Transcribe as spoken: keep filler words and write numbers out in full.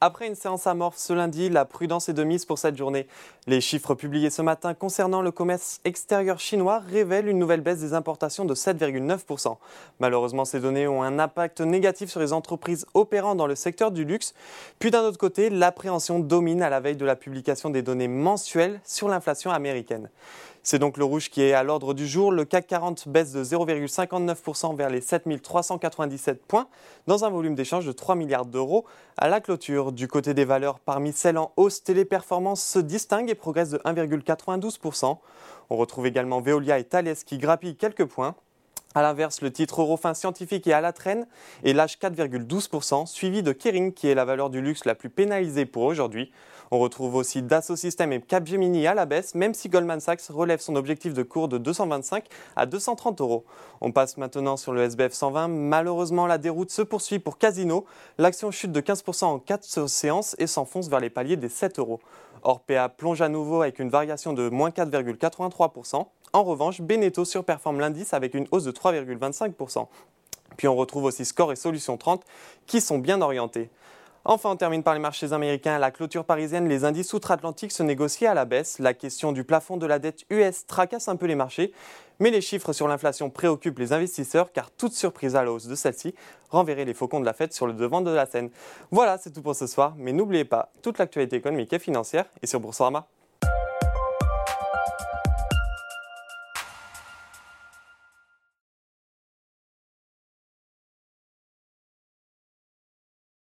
Après une séance amorphe ce lundi, la prudence est de mise pour cette journée. Les chiffres publiés ce matin concernant le commerce extérieur chinois révèlent une nouvelle baisse des importations de sept virgule neuf pour cent. Malheureusement, ces données ont un impact négatif sur les entreprises opérant dans le secteur du luxe. Puis d'un autre côté, l'appréhension domine à la veille de la publication des données mensuelles sur l'inflation américaine. C'est donc le rouge qui est à l'ordre du jour. Le C A C quarante baisse de zéro virgule cinquante-neuf pour cent vers les sept mille trois cent quatre-vingt-dix-sept points dans un volume d'échange de trois milliards d'euros à la clôture. Du côté des valeurs, parmi celles en hausse, Téléperformance se distingue et progresse de un virgule quatre-vingt-douze pour cent. On retrouve également Veolia et Thales qui grappillent quelques points. A l'inverse, le titre Eurofin Scientifique est à la traîne et lâche quatre virgule douze pour cent, suivi de Kering qui est la valeur du luxe la plus pénalisée pour aujourd'hui. On retrouve aussi Dassault Systèmes et Capgemini à la baisse, même si Goldman Sachs relève son objectif de cours de deux cent vingt-cinq à deux cent trente euros. On passe maintenant sur le S B F cent vingt. Malheureusement, la déroute se poursuit pour Casino. L'action chute de quinze pour cent en quatre séances et s'enfonce vers les paliers des sept euros. Orpea plonge à nouveau avec une variation de moins quatre virgule quatre-vingt-trois pour cent. En revanche, Beneteau surperforme l'indice avec une hausse de trois virgule vingt-cinq pour cent. Puis on retrouve aussi Score et Solutions trente qui sont bien orientés. Enfin, on termine par les marchés américains. À la clôture parisienne, les indices outre-Atlantique se négocient à la baisse. La question du plafond de la dette U S tracasse un peu les marchés. Mais les chiffres sur l'inflation préoccupent les investisseurs car toute surprise à la hausse de celle-ci renverrait les faucons de la fête sur le devant de la scène. Voilà, c'est tout pour ce soir. Mais n'oubliez pas, toute l'actualité économique et financière est sur Boursorama.